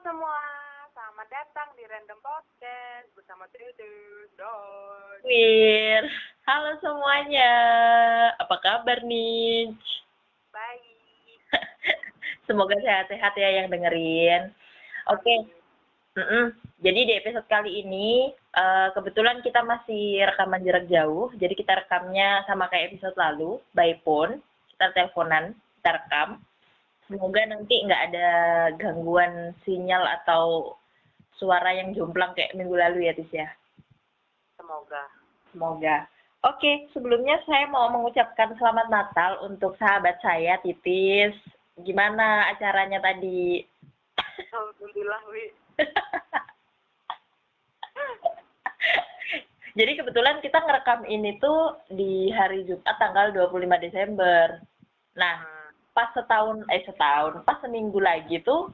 semua, selamat datang di Random Podcast bersama Trio Tod. Mir, halo semuanya, apa kabar nih? Baik. Semoga sehat-sehat ya yang dengerin. Oke. Okay. Jadi di episode kali ini kebetulan kita masih rekaman jarak jauh, jadi kita rekamnya sama kayak episode lalu, by phone, kita teleponan, kita rekam. Semoga nanti nggak ada gangguan sinyal atau suara yang jomplang kayak minggu lalu ya, Tis ya. Semoga. Oke, sebelumnya saya mau mengucapkan selamat Natal untuk sahabat saya, Titis. Gimana acaranya tadi? Alhamdulillah, Wi. Jadi kebetulan kita ngerekam ini tuh di hari Jumat tanggal 25 Desember. Nah, pas seminggu lagi tuh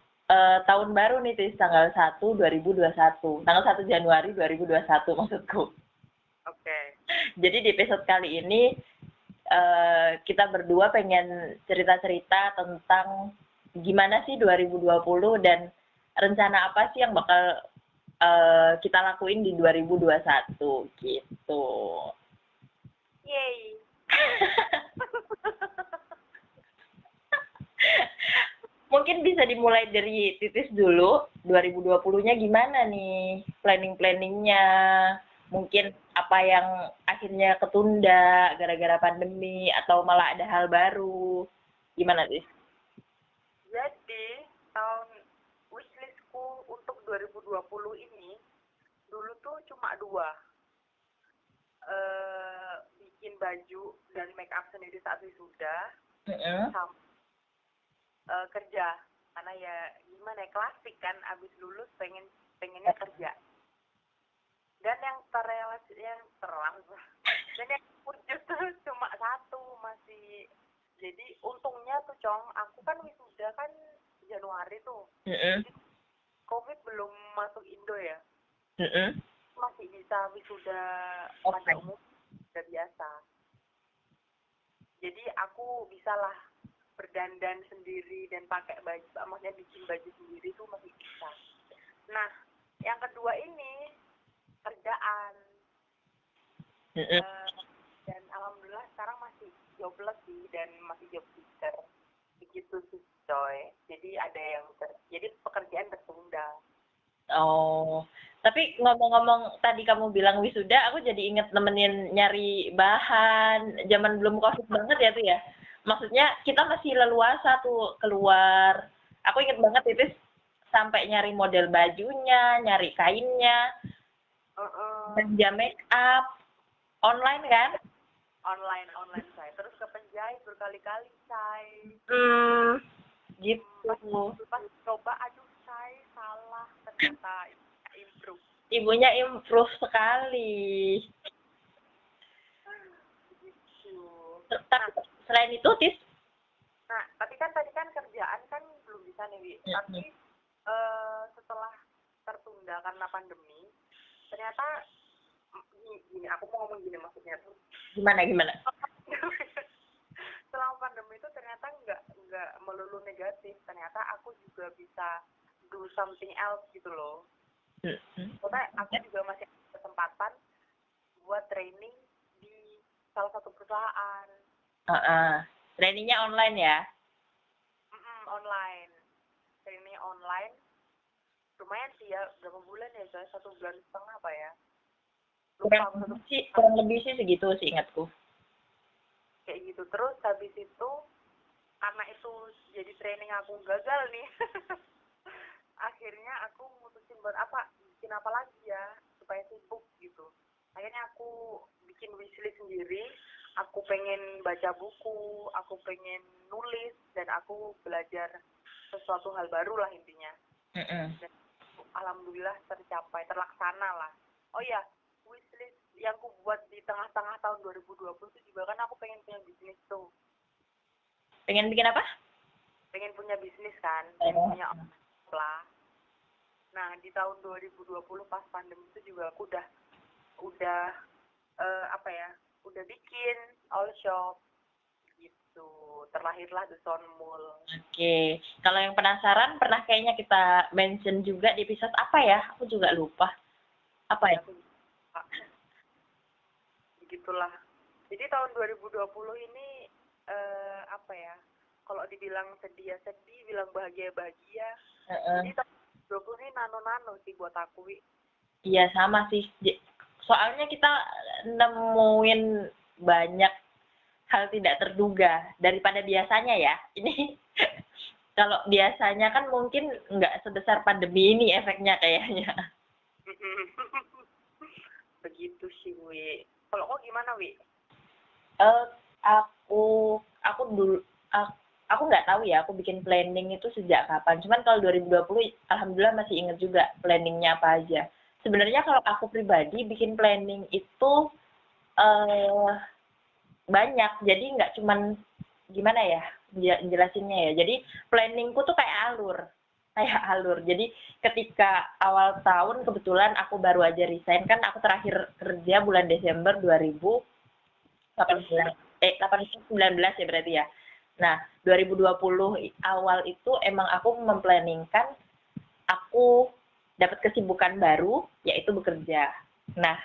tahun baru nih Tis, tanggal 1 2021. Tanggal 1 Januari 2021 maksudku. Oke. Jadi di episode kali ini kita berdua pengen cerita-cerita tentang gimana sih 2020 dan rencana apa sih yang bakal kita lakuin di 2021 gitu. Yeay. Mungkin bisa dimulai dari Titis dulu, 2020-nya gimana nih? Planning-planningnya, mungkin apa yang akhirnya ketunda gara-gara pandemi atau malah ada hal baru. Gimana, Tis? Jadi, tahun 2020 ini dulu tuh cuma 2, bikin baju dan make up sendiri saat wisuda, sama kerja, karena ya gimana ya, klasik kan, abis lulus pengennya kerja. Dan yang wujud tuh cuma 1 masih. Jadi untungnya tuh Cong, aku kan wisuda kan Januari tuh. Covid belum masuk Indo ya, masih bisa wisuda pada umum, sudah biasa. Jadi aku bisalah berdandan sendiri dan pakai baju, maksudnya bikin baju sendiri tuh masih bisa. Nah, yang kedua ini kerjaan, dan alhamdulillah sekarang masih jobless sih dan masih job seeker, begitu sih. Coy. Jadi ada yang jadi pekerjaan tertunda. Oh, tapi ngomong-ngomong tadi kamu bilang wisuda, aku jadi inget nemenin nyari bahan zaman belum Covid banget ya tuh ya. Maksudnya kita masih leluasa tuh keluar. Aku inget banget itu sampai nyari model bajunya, nyari kainnya, belanja make up online kan? Online saya terus ke penjahit berkali-kali saya. Gitu. Pas coba, aduh saya salah, ternyata improve. Ibunya improve sekali. Gitu. Selain itu, Tis? Nah, tadi kan kerjaan kan belum bisa nih, Wi. Tapi setelah tertunda karena pandemi, ternyata gini, aku mau ngomong gini maksudnya tuh. Gimana? Selama pandemi itu ternyata nggak melulu negatif, ternyata aku juga bisa do something else gitu loh. Karena aku juga masih ada kesempatan buat training di salah satu perusahaan. Trainingnya online ya? Online. Trainingnya online. Lumayan sih ya, berapa bulan ya? Soalnya 1,5 bulan apa ya? Kurang lebih sih segitu sih ingatku. Kayak gitu. Terus habis itu karena itu jadi training aku gagal nih. Akhirnya aku mutusin buat bikin apa lagi ya supaya sibuk gitu. Akhirnya aku bikin wishlist sendiri. Aku pengen baca buku, aku pengen nulis, dan aku belajar sesuatu hal baru lah intinya. Dan alhamdulillah tercapai, terlaksana lah. Oh iya, wishlist yang aku buat di tengah-tengah tahun 2020 itu juga kan aku pengen punya bisnis tuh. Pengen bikin apa? Pengen punya bisnis kan, punya lah. Nah, di tahun 2020 pas pandemi itu juga aku udah bikin all shop gitu. gitu. Terlahirlah The Sound Mall. Oke. Kalau yang penasaran, pernah kayaknya kita mention juga di episode apa ya? Aku juga lupa. Apa ya? Begitulah. Jadi tahun 2020 ini apa ya? Kalau dibilang sedih ya sedih, bilang bahagia ya bahagia. Jadi tahun 2020 ini nano-nano sih buat aku. Iya, sama sih. Soalnya kita nemuin banyak hal tidak terduga daripada biasanya ya. Ini kalau biasanya kan mungkin nggak sebesar pandemi ini efeknya kayaknya. Begitu sih, Wi. Kalau kok gimana, Wi? Aku nggak tahu ya, aku bikin planning itu sejak kapan. Cuman kalau 2020 alhamdulillah masih inget juga planningnya apa aja. Sebenarnya kalau aku pribadi bikin planning itu banyak, jadi nggak cuman gimana ya jelasinnya ya. Jadi planningku tuh kayak alur. Jadi ketika awal tahun, kebetulan aku baru aja resign kan, aku terakhir kerja bulan Desember 2019 ya berarti ya. Nah 2020 awal itu emang aku memplaningkan aku dapat kesibukan baru, yaitu bekerja. Nah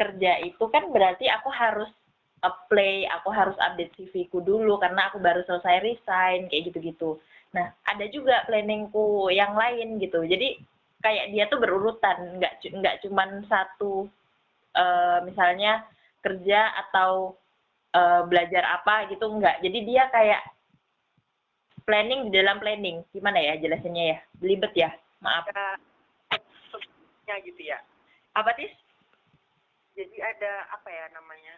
kerja itu kan berarti aku harus apply, aku harus update CV-ku dulu karena aku baru selesai resign, kayak gitu-gitu. Nah, ada juga planningku yang lain gitu. Jadi kayak dia tuh berurutan, nggak cuman satu misalnya kerja atau belajar apa gitu, nggak. Jadi dia kayak planning di dalam planning. Gimana ya jelasannya ya? Belibet ya? Maaf. Ya gitu ya. Apa sih? Jadi ada apa ya namanya?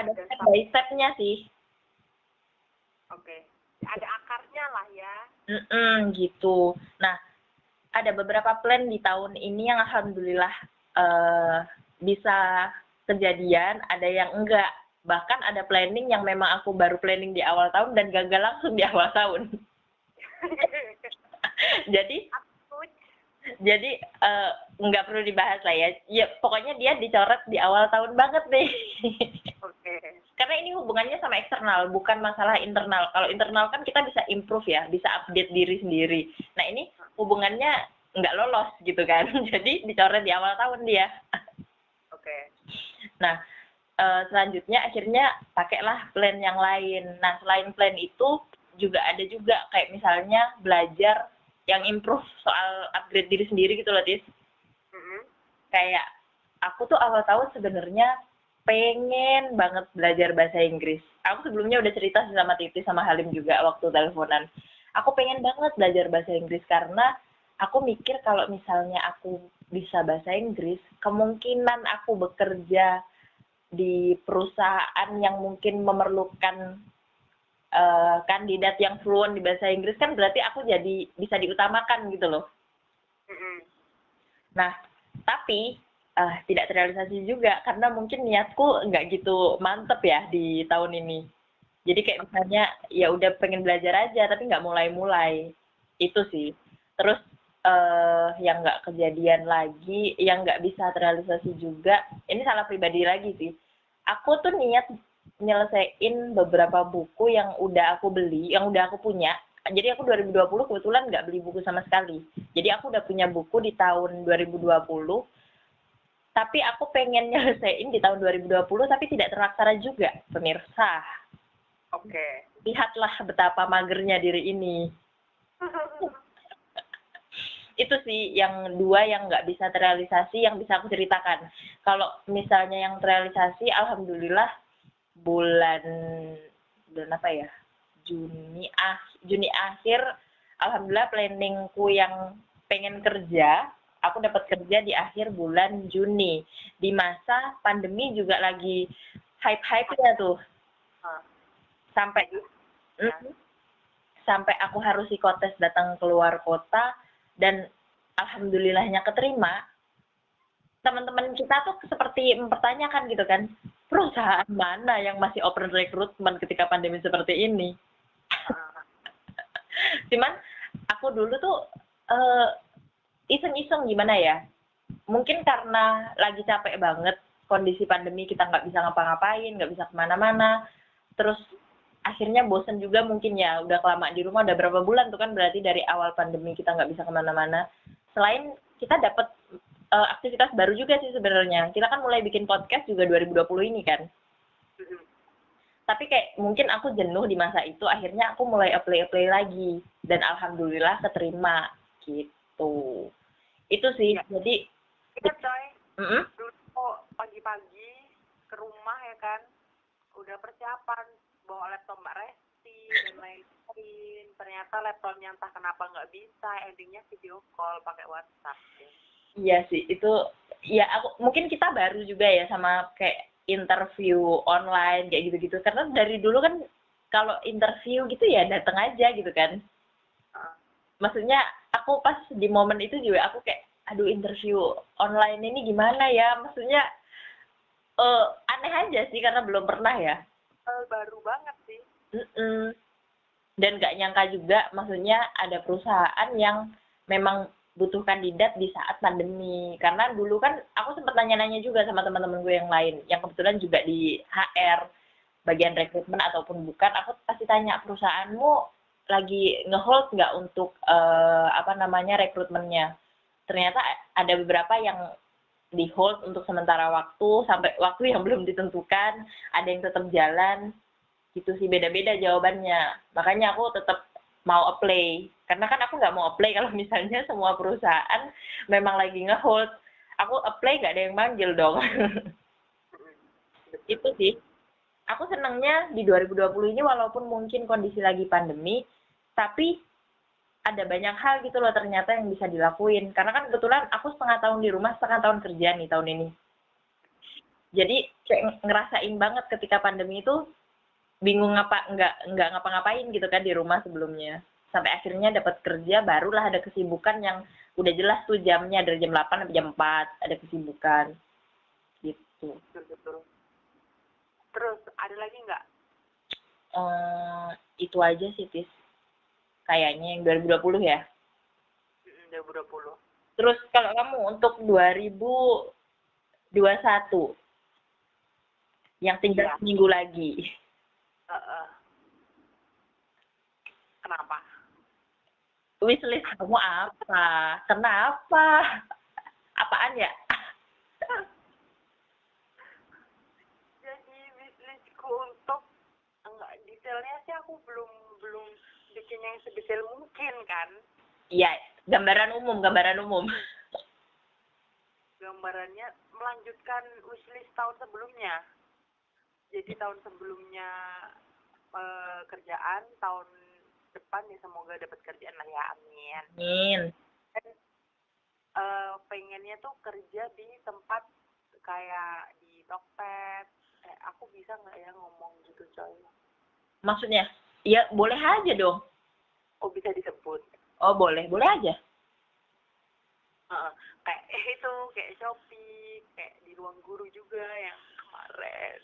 Ada step by step-nya sih. Oke. Ada akarnya lah ya. Gitu. Nah, ada beberapa plan di tahun ini yang alhamdulillah bisa kejadian, ada yang enggak. Bahkan ada planning yang memang aku baru planning di awal tahun dan gagal langsung di awal tahun. Jadi nggak perlu dibahas lah ya. Ya pokoknya dia dicoret di awal tahun banget deh. Oke. Karena ini hubungannya sama eksternal, bukan masalah internal. Kalau internal kan kita bisa improve ya, bisa update diri sendiri. Nah ini hubungannya nggak lolos gitu kan. Jadi dicoret di awal tahun dia. Oke. Nah selanjutnya akhirnya pakailah plan yang lain. Nah selain plan itu juga ada juga kayak misalnya belajar yang improve soal upgrade diri sendiri gitu loh, Tis. Kayak aku tuh awal tahun sebenarnya pengen banget belajar bahasa Inggris. Aku sebelumnya udah cerita sama Titi sama Halim juga waktu teleponan. Aku pengen banget belajar bahasa Inggris karena aku mikir kalau misalnya aku bisa bahasa Inggris, kemungkinan aku bekerja di perusahaan yang mungkin memerlukan kandidat yang fluent di bahasa Inggris kan berarti aku jadi bisa diutamakan gitu loh. Nah, tapi tidak terrealisasi juga karena mungkin niatku nggak gitu mantep ya di tahun ini. Jadi kayak misalnya ya udah pengen belajar aja tapi nggak mulai-mulai itu sih. Terus yang nggak kejadian lagi, yang nggak bisa terrealisasi juga. Ini salah pribadi lagi sih. Aku tuh niat nyelesain beberapa buku yang udah aku beli, yang udah aku punya. Jadi aku 2020 kebetulan nggak beli buku sama sekali. Jadi aku udah punya buku di tahun 2020, tapi aku pengen nyelesain di tahun 2020, tapi tidak terlaksana juga, pemirsa. Oke. Lihatlah betapa magernya diri ini. Itu sih yang dua yang nggak bisa terrealisasi, yang bisa aku ceritakan. Kalau misalnya yang terrealisasi, alhamdulillah, bulan apa ya, Juni akhir, alhamdulillah planningku yang pengen kerja, aku dapat kerja di akhir bulan Juni di masa pandemi juga lagi hype-hypenya tuh, sampai aku harus psikotes datang keluar kota dan alhamdulillahnya keterima. Teman-teman kita tuh seperti mempertanyakan gitu kan, perusahaan mana yang masih open recruitment ketika pandemi seperti ini? Cuman aku dulu tuh iseng-iseng gimana ya, mungkin karena lagi capek banget kondisi pandemi, kita nggak bisa ngapa-ngapain, nggak bisa kemana-mana, terus akhirnya bosen juga mungkin ya, udah kelamaan di rumah, udah berapa bulan tuh kan berarti dari awal pandemi kita nggak bisa kemana-mana. Selain kita dapat aktivitas baru juga sih sebenarnya, kita kan mulai bikin podcast juga 2020 ini kan. Tapi kayak mungkin aku jenuh di masa itu, akhirnya aku mulai apply lagi dan alhamdulillah keterima gitu. Itu sih ya. Jadi ya, coy. Dulu pagi-pagi ke rumah ya kan, udah persiapan bawa laptop Mbak Resti dan lain-lain, ternyata laptopnya entah kenapa nggak bisa, endingnya video call pakai WhatsApp ya. Iya sih, itu ya aku mungkin kita baru juga ya sama kayak interview online kayak gitu-gitu, karena dari dulu kan kalau interview gitu ya datang aja gitu kan. Maksudnya aku pas di momen itu juga aku kayak aduh interview online ini gimana ya, maksudnya aneh aja sih karena belum pernah ya. Baru banget sih. Dan nggak nyangka juga, maksudnya ada perusahaan yang memang butuh kandidat di saat pandemi. Karena dulu kan aku sempat nanya-nanya juga sama teman-teman gue yang lain, yang kebetulan juga di HR, bagian rekrutmen ataupun bukan, aku pasti tanya perusahaanmu lagi nge-hold nggak untuk rekrutmennya. Ternyata ada beberapa yang di hold untuk sementara waktu sampai waktu yang belum ditentukan, ada yang tetap jalan gitu sih, beda-beda jawabannya. Makanya aku tetap mau apply karena kan aku nggak mau apply kalau misalnya semua perusahaan memang lagi ngehold, aku apply nggak ada yang manggil dong. Itu sih aku senangnya di 2020 ini, walaupun mungkin kondisi lagi pandemi tapi ada banyak hal gitu loh ternyata yang bisa dilakuin. Karena kan kebetulan aku setengah tahun di rumah, setengah tahun kerja nih tahun ini. Jadi kayak ngerasain banget ketika pandemi itu bingung nggak ngapa-ngapain gitu kan di rumah sebelumnya. Sampai akhirnya dapat kerja, barulah ada kesibukan yang udah jelas tuh jamnya dari jam 8 sampai jam 4 ada kesibukan gitu. Betul. Terus ada lagi nggak? Itu aja sih Tis. Kayaknya yang 2020 ya? 2020. Terus kalau kamu untuk 2021 yang tinggal ya, seminggu lagi. Kenapa? Wishlist kamu apa? Kenapa? Apaan ya? Jadi wishlistku untuk detailnya sih aku belum bikin yang sebesar mungkin kan? Iya, gambaran umum. Gambarannya melanjutkan wishlist tahun sebelumnya. Jadi tahun sebelumnya kerjaan, tahun depan ya semoga dapat kerjaan lah ya, amin. Dan pengennya tuh kerja di tempat kayak di Tokped. Aku bisa nggak ya ngomong gitu coy? Maksudnya? Ya, boleh aja dong. Oh, bisa disebut. Oh, boleh aja. Kayak itu, kayak Shopee, kayak di Ruangguru juga yang kemarin.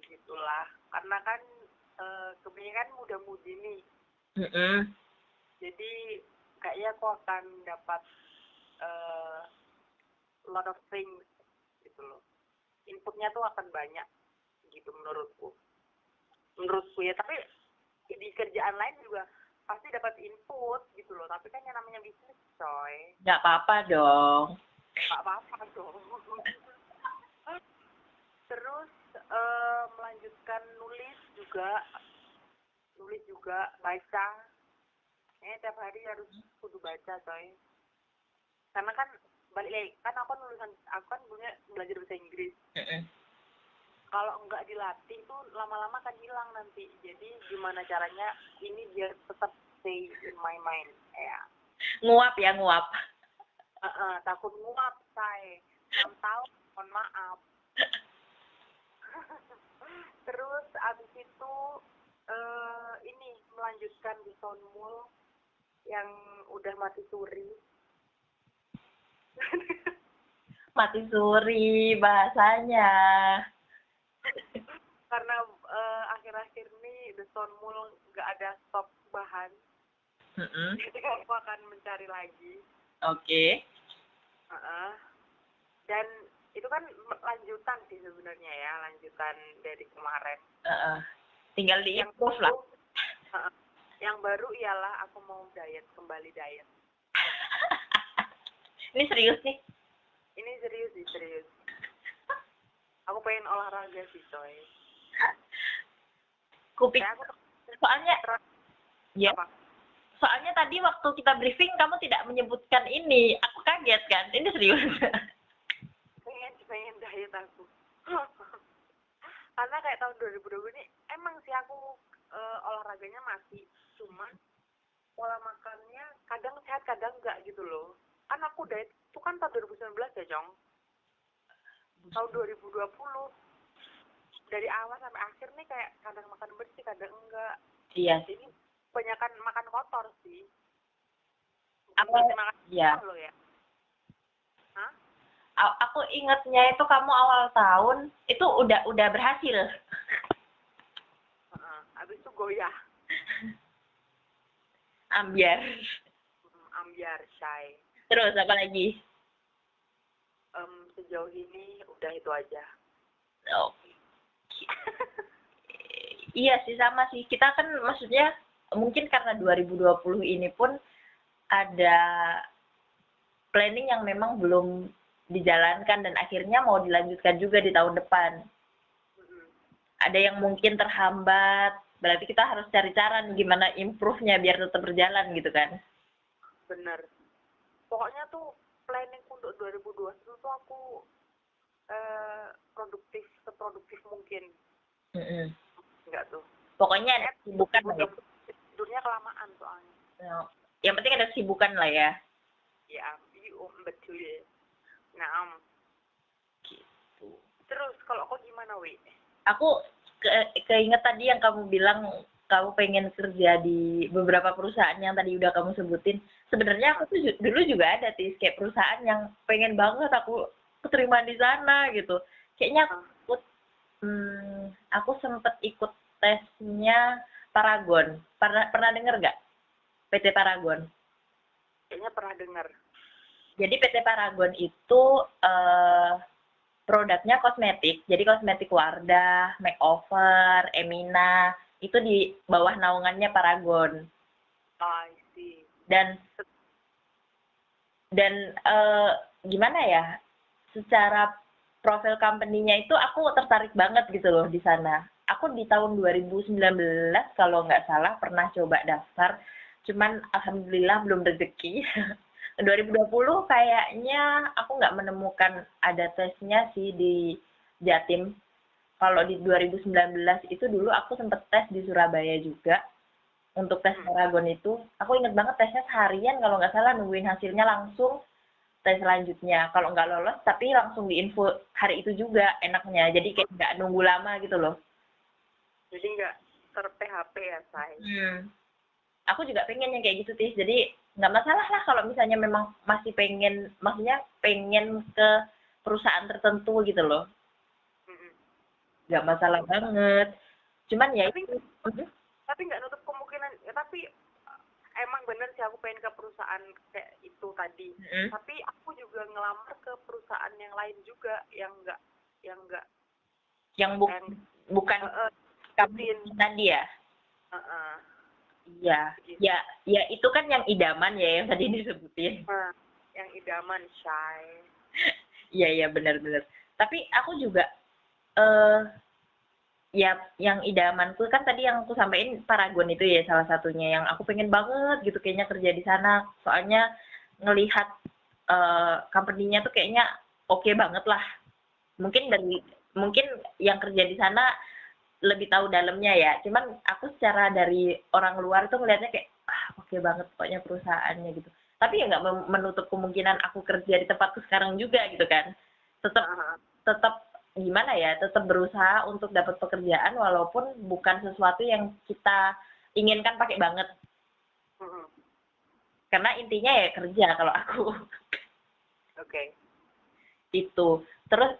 Begitulah. Karena kan kebanyakan muda-mudi nih. Jadi, kayaknya aku akan dapat lot of things gitu loh. Inputnya tuh akan banyak gitu menurutku ya, tapi di kerjaan lain juga pasti dapat input gitu loh, tapi kan yang namanya bisnis coy, nggak apa-apa dong. Terus melanjutkan nulis juga baca, tiap hari harus kudu baca coy, karena kan balik lagi kan aku kan belajar bahasa Inggris. Kalau nggak dilatih tuh lama-lama akan hilang nanti. Jadi gimana caranya ini biar tetap stay in my mind ya. Nguap. Takut nguap say. 6 tahun, mohon maaf. Terus abis itu ini melanjutkan The Sound Mall yang udah mati suri bahasanya. Karena akhir-akhir ini The Sound Mall nggak ada stok bahan, jadi aku akan mencari lagi. Oke. Dan Itu kan lanjutan sih sebenarnya ya, lanjutan dari kemarin. Tinggal diimprove lah. Yang baru ialah aku mau diet, kembali diet. Ini serius nih? Ini serius sih, serius. Aku pengen olahraga sih, coy. Kupik. Ya, soalnya ya. Apa? Soalnya tadi waktu kita briefing kamu tidak menyebutkan ini. Aku kaget kan. Ini serius. Pengen diet aku. Karena kayak tahun 2020 ini emang sih aku olahraganya masih, cuma pola makannya kadang sehat kadang enggak gitu loh. Kan aku diet itu kan tahun 2019 ya, Jong. Tahun 2020 dari awal sampai akhir nih kayak kadang makan bersih kadang enggak. Iya. Jadi kebanyakan makan kotor sih. Aku makan iya. Kotor lo ya. Hah? Aku ingetnya itu kamu awal tahun itu udah berhasil. Habis itu goyah. Ambiar, say. Terus apa lagi? Sejauh ini udah itu aja. Oh. Iya sih, sama sih. Kita kan maksudnya mungkin karena 2020 ini pun ada planning yang memang belum dijalankan dan akhirnya mau dilanjutkan juga di tahun depan. Ada yang mungkin terhambat, berarti kita harus cari cara nih gimana improve-nya biar tetap berjalan gitu kan. Bener. Pokoknya tuh planning untuk 2021 tuh aku produktif, seproduktif mungkin. Enggak tuh. Pokoknya ada kesibukan lah ya. Tidurnya kelamaan soalnya. Yang penting ada kesibukan lah ya. Ya, betul ya. Nah, gitu. Terus kalau kau gimana, Wi? Aku keinget tadi yang kamu bilang kamu pengen kerja di beberapa perusahaan yang tadi udah kamu sebutin. Sebenarnya aku tuh dulu juga ada sih kayak perusahaan yang pengen banget aku keterima di sana gitu. Kayaknya aku sempet ikut tesnya Paragon. Pernah denger nggak? PT Paragon. Kayaknya pernah denger. Jadi PT Paragon itu produknya kosmetik. Jadi kosmetik Wardah, Makeover, Emina, itu di bawah naungannya Paragon. I see. Dan gimana ya? Secara profil company-nya itu aku tertarik banget gitu loh di sana. Aku di tahun 2019 kalau nggak salah pernah coba daftar. Cuman alhamdulillah belum rezeki. 2020 kayaknya aku nggak menemukan ada tesnya sih di Jatim. Kalau di 2019 itu dulu aku sempet tes di Surabaya juga. Untuk tes Paragon itu, aku inget banget tesnya seharian kalau nggak salah, nungguin hasilnya langsung tes selanjutnya. Kalau nggak lolos, tapi langsung diinfo hari itu juga enaknya. Jadi kayak nggak nunggu lama gitu loh. Jadi nggak ter-PHP ya, Say? Aku juga pengen yang kayak gitu, Tis. Jadi nggak masalah lah kalau misalnya memang masih pengen, maksudnya pengen ke perusahaan tertentu gitu loh, nggak masalah banget. Cuman ya tapi nggak nutup kemungkinan ya, tapi emang bener sih aku pengen ke perusahaan kayak itu tadi. Tapi aku juga ngelamar ke perusahaan yang lain juga yang bukan tadi ya. Iya, ya itu kan yang idaman ya yang tadi disebutin. Yang idaman, Shay. Iya, ya benar-benar. Tapi aku juga ya yang idamanku kan tadi yang aku sampaikan Paragon itu ya salah satunya yang aku pengen banget gitu kayaknya kerja di sana. Soalnya ngelihat company-nya tuh kayaknya oke banget lah. Mungkin yang kerja di sana lebih tahu dalamnya ya, cuman aku secara dari orang luar tuh ngelihatnya kayak oke banget pokoknya perusahaannya gitu. Tapi ya nggak menutup kemungkinan aku kerja di tempatku sekarang juga gitu kan. Tetap gimana ya, tetap berusaha untuk dapat pekerjaan walaupun bukan sesuatu yang kita inginkan pakai banget. Karena intinya ya kerja kalau aku. Oke. Itu terus.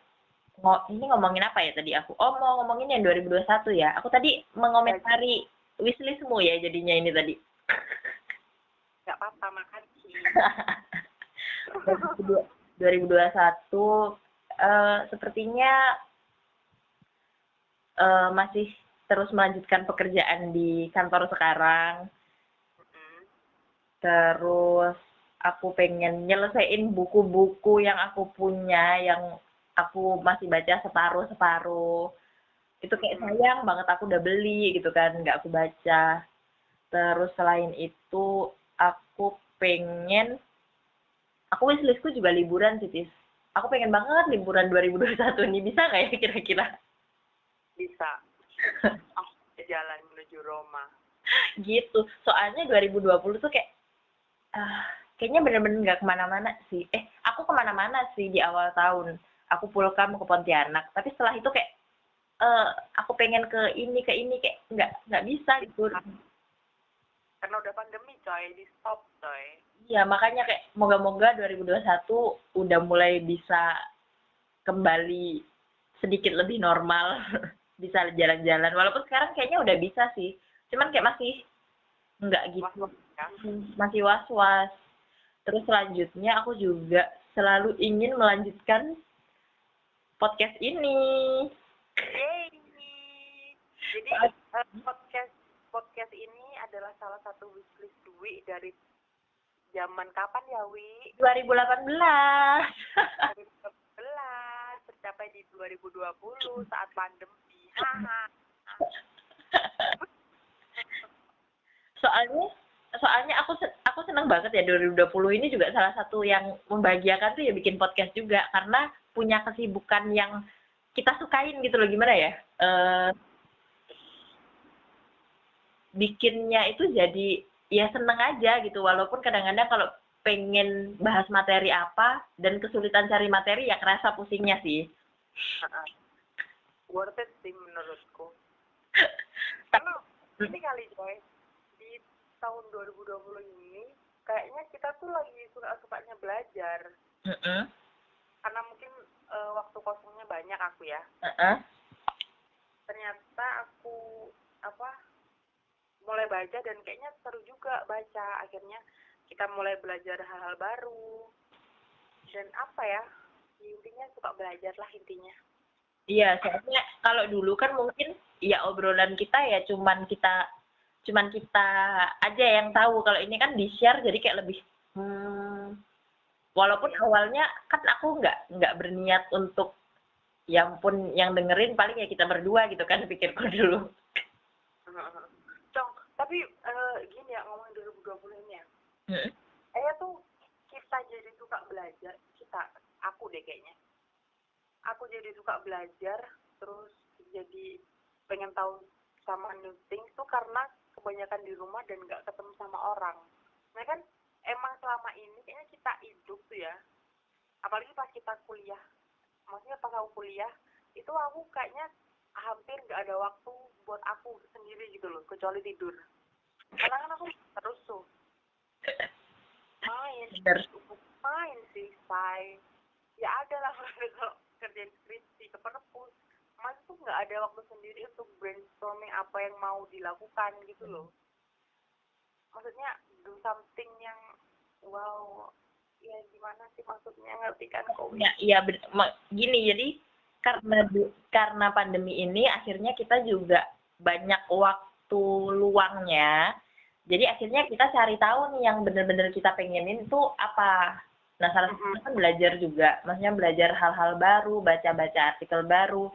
Ini ngomongin apa ya tadi aku? Oh, mau ngomongin yang 2021 ya. Aku tadi mengomentari wishlistmu ya jadinya ini tadi. Gak apa-apa, makasih. 2021 sepertinya masih terus melanjutkan pekerjaan di kantor sekarang. Terus aku pengen nyelesain buku-buku yang aku punya, yang aku masih baca separuh-separuh. Itu kayak sayang banget aku udah beli gitu kan, nggak aku baca. Terus selain itu, aku pengen, aku wishlistku juga liburan sih, Tis. Aku pengen banget liburan 2021 ini, bisa nggak ya kira-kira? Bisa. Aku jalan menuju Roma. Gitu, soalnya 2020 tuh kayak, kayaknya bener-bener nggak kemana-mana sih. Aku kemana-mana sih di awal tahun. Aku pulkam ke Pontianak. Tapi setelah itu kayak, aku pengen ke ini, kayak nggak bisa gitu. Karena udah pandemi, coy. Di stop, coy. Iya, makanya kayak moga-moga 2021 udah mulai bisa kembali sedikit lebih normal. Bisa jalan-jalan. Walaupun sekarang kayaknya udah bisa sih. Cuman kayak masih nggak gitu. Masih was-was. Terus selanjutnya aku juga selalu ingin melanjutkan podcast ini. Yeay. Jadi podcast ini adalah salah satu wishlist Dwi dari zaman kapan ya, Wi? 2018. 2018 tercapai di 2020 saat pandemi. Soalnya aku senang banget ya 2020 ini juga salah satu yang membahagiakan tuh ya bikin podcast juga, karena punya kesibukan yang kita sukain gitu loh, gimana ya? Bikinnya itu jadi ya seneng aja gitu, walaupun kadang-kadang kalau pengen bahas materi apa dan kesulitan cari materi ya kerasa pusingnya sih. Worth it sih menurutku. Karena ini kali, Joy, di tahun 2020 ini kayaknya kita tuh lagi suka-sukanya belajar. Karena mungkin waktu kosongnya banyak aku ya. Ternyata aku mulai baca dan kayaknya seru juga baca. Akhirnya kita mulai belajar hal-hal baru. Dan intinya suka belajar lah intinya. Iya, soalnya kalau dulu kan mungkin ya obrolan kita ya cuman kita aja yang tahu. Kalau ini kan di-share jadi kayak lebih walaupun awalnya kan aku nggak berniat untuk yang dengerin paling ya kita berdua gitu kan, pikirku dulu. Cong, tapi gini ya, ngomongin 2020 ini ya. Tuh kita jadi suka belajar, aku deh kayaknya. Aku jadi suka belajar, terus jadi pengen tahu sama new things tuh karena kebanyakan di rumah dan nggak ketemu sama orang. Nah kan, emang selama ini kayaknya kita hidup tuh ya, apalagi pas kita kuliah, maksudnya pas aku kuliah itu aku kayaknya hampir nggak ada waktu buat aku sendiri gitu loh, kecuali tidur, karena kan aku terus tuh main sih, say ya ada lah kalau kerjaan skripsi ke perpus, mas tuh nggak ada waktu sendiri untuk brainstorming apa yang mau dilakukan gitu loh. Maksudnya do something yang wow, ya gimana sih maksudnya, ngerti kan kok? Iya, gini, jadi karena pandemi ini akhirnya kita juga banyak waktu luangnya. Jadi akhirnya kita cari tahu nih yang benar-benar kita pengenin tuh apa. Nah, salah satunya kan belajar juga. Maksudnya belajar hal-hal baru, baca-baca artikel baru.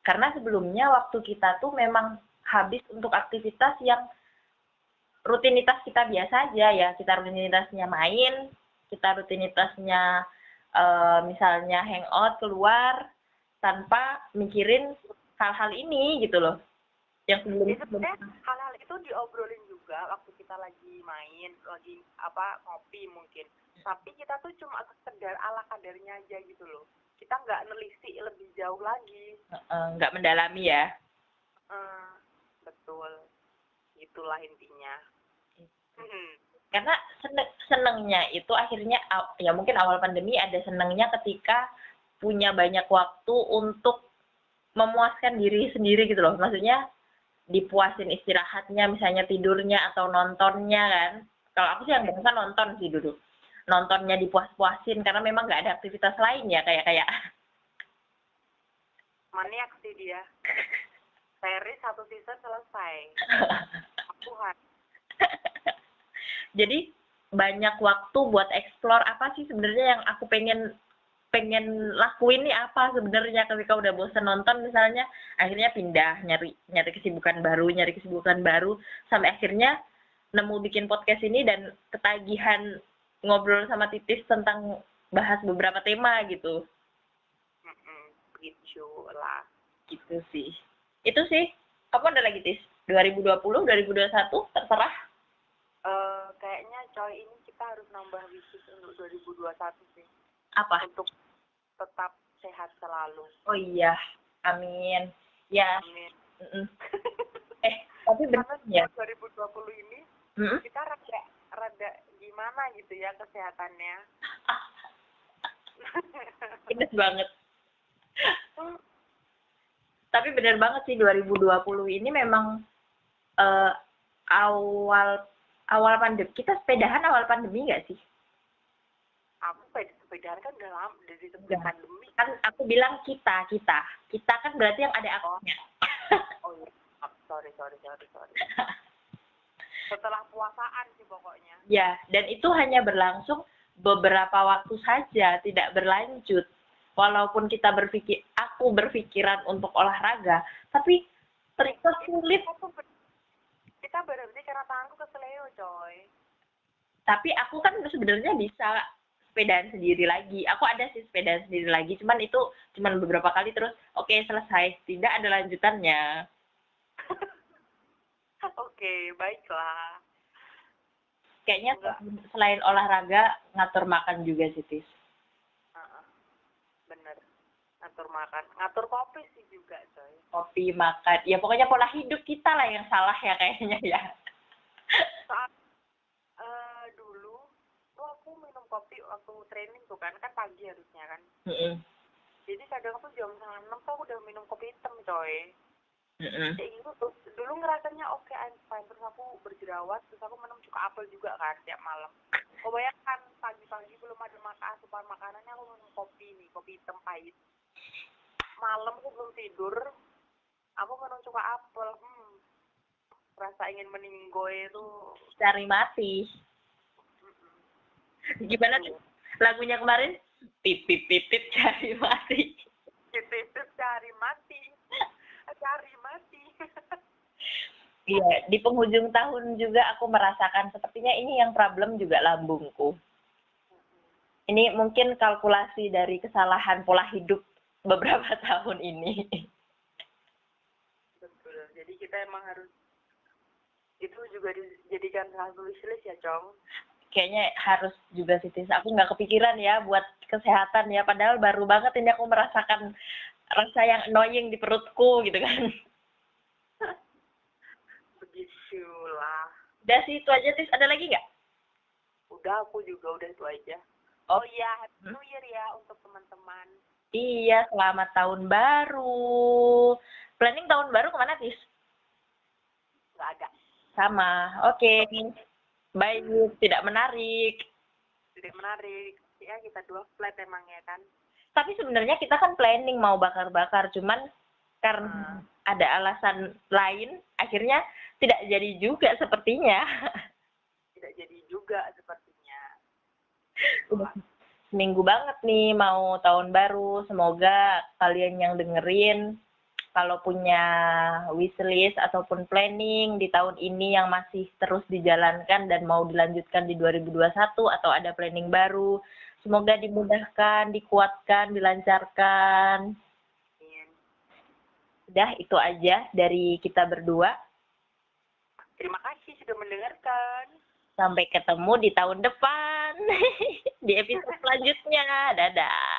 Karena sebelumnya waktu kita tuh memang habis untuk aktivitas yang rutinitas kita biasa aja ya, kita rutinitasnya main, kita rutinitasnya misalnya hangout, keluar, tanpa mikirin hal-hal ini gitu loh. Yang sebenarnya hal-hal itu diobrolin juga waktu kita lagi main, lagi ngopi mungkin, tapi kita tuh cuma sekedar ala kadarnya aja gitu loh, kita nggak nelisik lebih jauh lagi, nggak mendalami ya. Betul, itulah intinya. Karena senengnya itu akhirnya ya mungkin awal pandemi ada senengnya ketika punya banyak waktu untuk memuaskan diri sendiri gitu loh, maksudnya dipuasin istirahatnya, misalnya tidurnya atau nontonnya kan. Kalau aku sih yang biasa nonton sih dulu, nontonnya dipuas-puasin karena memang nggak ada aktivitas lain ya, kayak maniak sih dia. Seri satu season selesai. Tuhan. Jadi banyak waktu buat explore apa sih sebenarnya yang aku pengen lakuin nih apa sebenarnya ketika udah bosen nonton misalnya, akhirnya pindah nyari kesibukan baru sampai akhirnya nemu bikin podcast ini dan ketagihan ngobrol sama Titis tentang bahas beberapa tema gitu. Gitulah. Gitu sih. Itu sih. Kamu ada lagi Tis? 2020, 2021 terserah. Kayaknya coy ini kita harus nambah bisnis untuk 2021 sih. Apa? Untuk tetap sehat selalu. Oh iya, amin. Ya. Amin. Tapi benar ya. 2020 ini kita rada gimana gitu ya kesehatannya. Bener banget. Tapi benar banget sih 2020 ini memang awal pandemi. Kita sepedahan awal pandemi nggak sih? Aku sepedaan kan udah lama dari sebelum pandemi kan. Aku bilang kita kan berarti yang ada akunya. Oh iya. Sorry. Setelah puasaan sih pokoknya. Ya, dan itu hanya berlangsung beberapa waktu saja, tidak berlanjut. Walaupun kita berpikiran untuk olahraga, tapi ternyata sulit. Kita berhenti karena tanganku keseleo, coy. Tapi aku kan sebenarnya bisa sepedaan sendiri lagi. Aku ada sih sepedaan sendiri lagi, cuman beberapa kali terus oke, selesai, tidak ada lanjutannya. Oke, baiklah. Kayaknya selain olahraga, ngatur makan juga sih, Tis. Bener, ngatur makan. Ngatur kopi sih juga, coy. Kopi, makan. Ya pokoknya pola hidup kita lah yang salah ya kayaknya ya. Saat dulu aku minum kopi waktu training tuh kan pagi harusnya kan. Jadi kadang aku jam 6 tuh aku udah minum kopi hitam, coy. Dulu ngerasanya oke, I'm fine. Terus aku berjerawat, terus aku minum cuka apel juga kan tiap malam. Kau bayangkan pagi-pagi belum ada asupan makanannya aku minum kopi hitam pahit. Malam aku belum tidur, aku minum cuka apel. Rasa ingin meninggoy itu cari mati. Gimana tuh lagunya kemarin? Titip cari mati. Titip cari mati. Iya, di penghujung tahun juga aku merasakan sepertinya ini yang problem juga lambungku. Ini mungkin kalkulasi dari kesalahan pola hidup beberapa tahun ini. Betul. Jadi kita emang harus itu juga dijadikan satu wishlist ya, Cong. Kayaknya harus juga sih, Tis. Aku nggak kepikiran ya buat kesehatan ya. Padahal baru banget ini aku merasakan rasa yang annoying di perutku gitu kan. Begitulah. Udah sih itu aja, Tis. Ada lagi nggak? Udah, aku juga udah itu aja. Oh iya, happy new year ya untuk teman-teman. Iya, selamat tahun baru. Planning tahun baru kemana, Tis? Nggak ada. Sama, oke. Baik, tidak menarik ya, kita dua flat emang ya kan. Tapi sebenarnya kita kan planning mau bakar-bakar, cuman karena ada alasan lain akhirnya tidak jadi juga sepertinya. Seminggu banget nih mau tahun baru. Semoga kalian yang dengerin kalau punya wishlist ataupun planning di tahun ini yang masih terus dijalankan dan mau dilanjutkan di 2021 atau ada planning baru, semoga dimudahkan, dikuatkan, dilancarkan. Udah, itu aja dari kita berdua. Terima kasih sudah mendengarkan. Sampai ketemu di tahun depan, di episode selanjutnya. Dadah.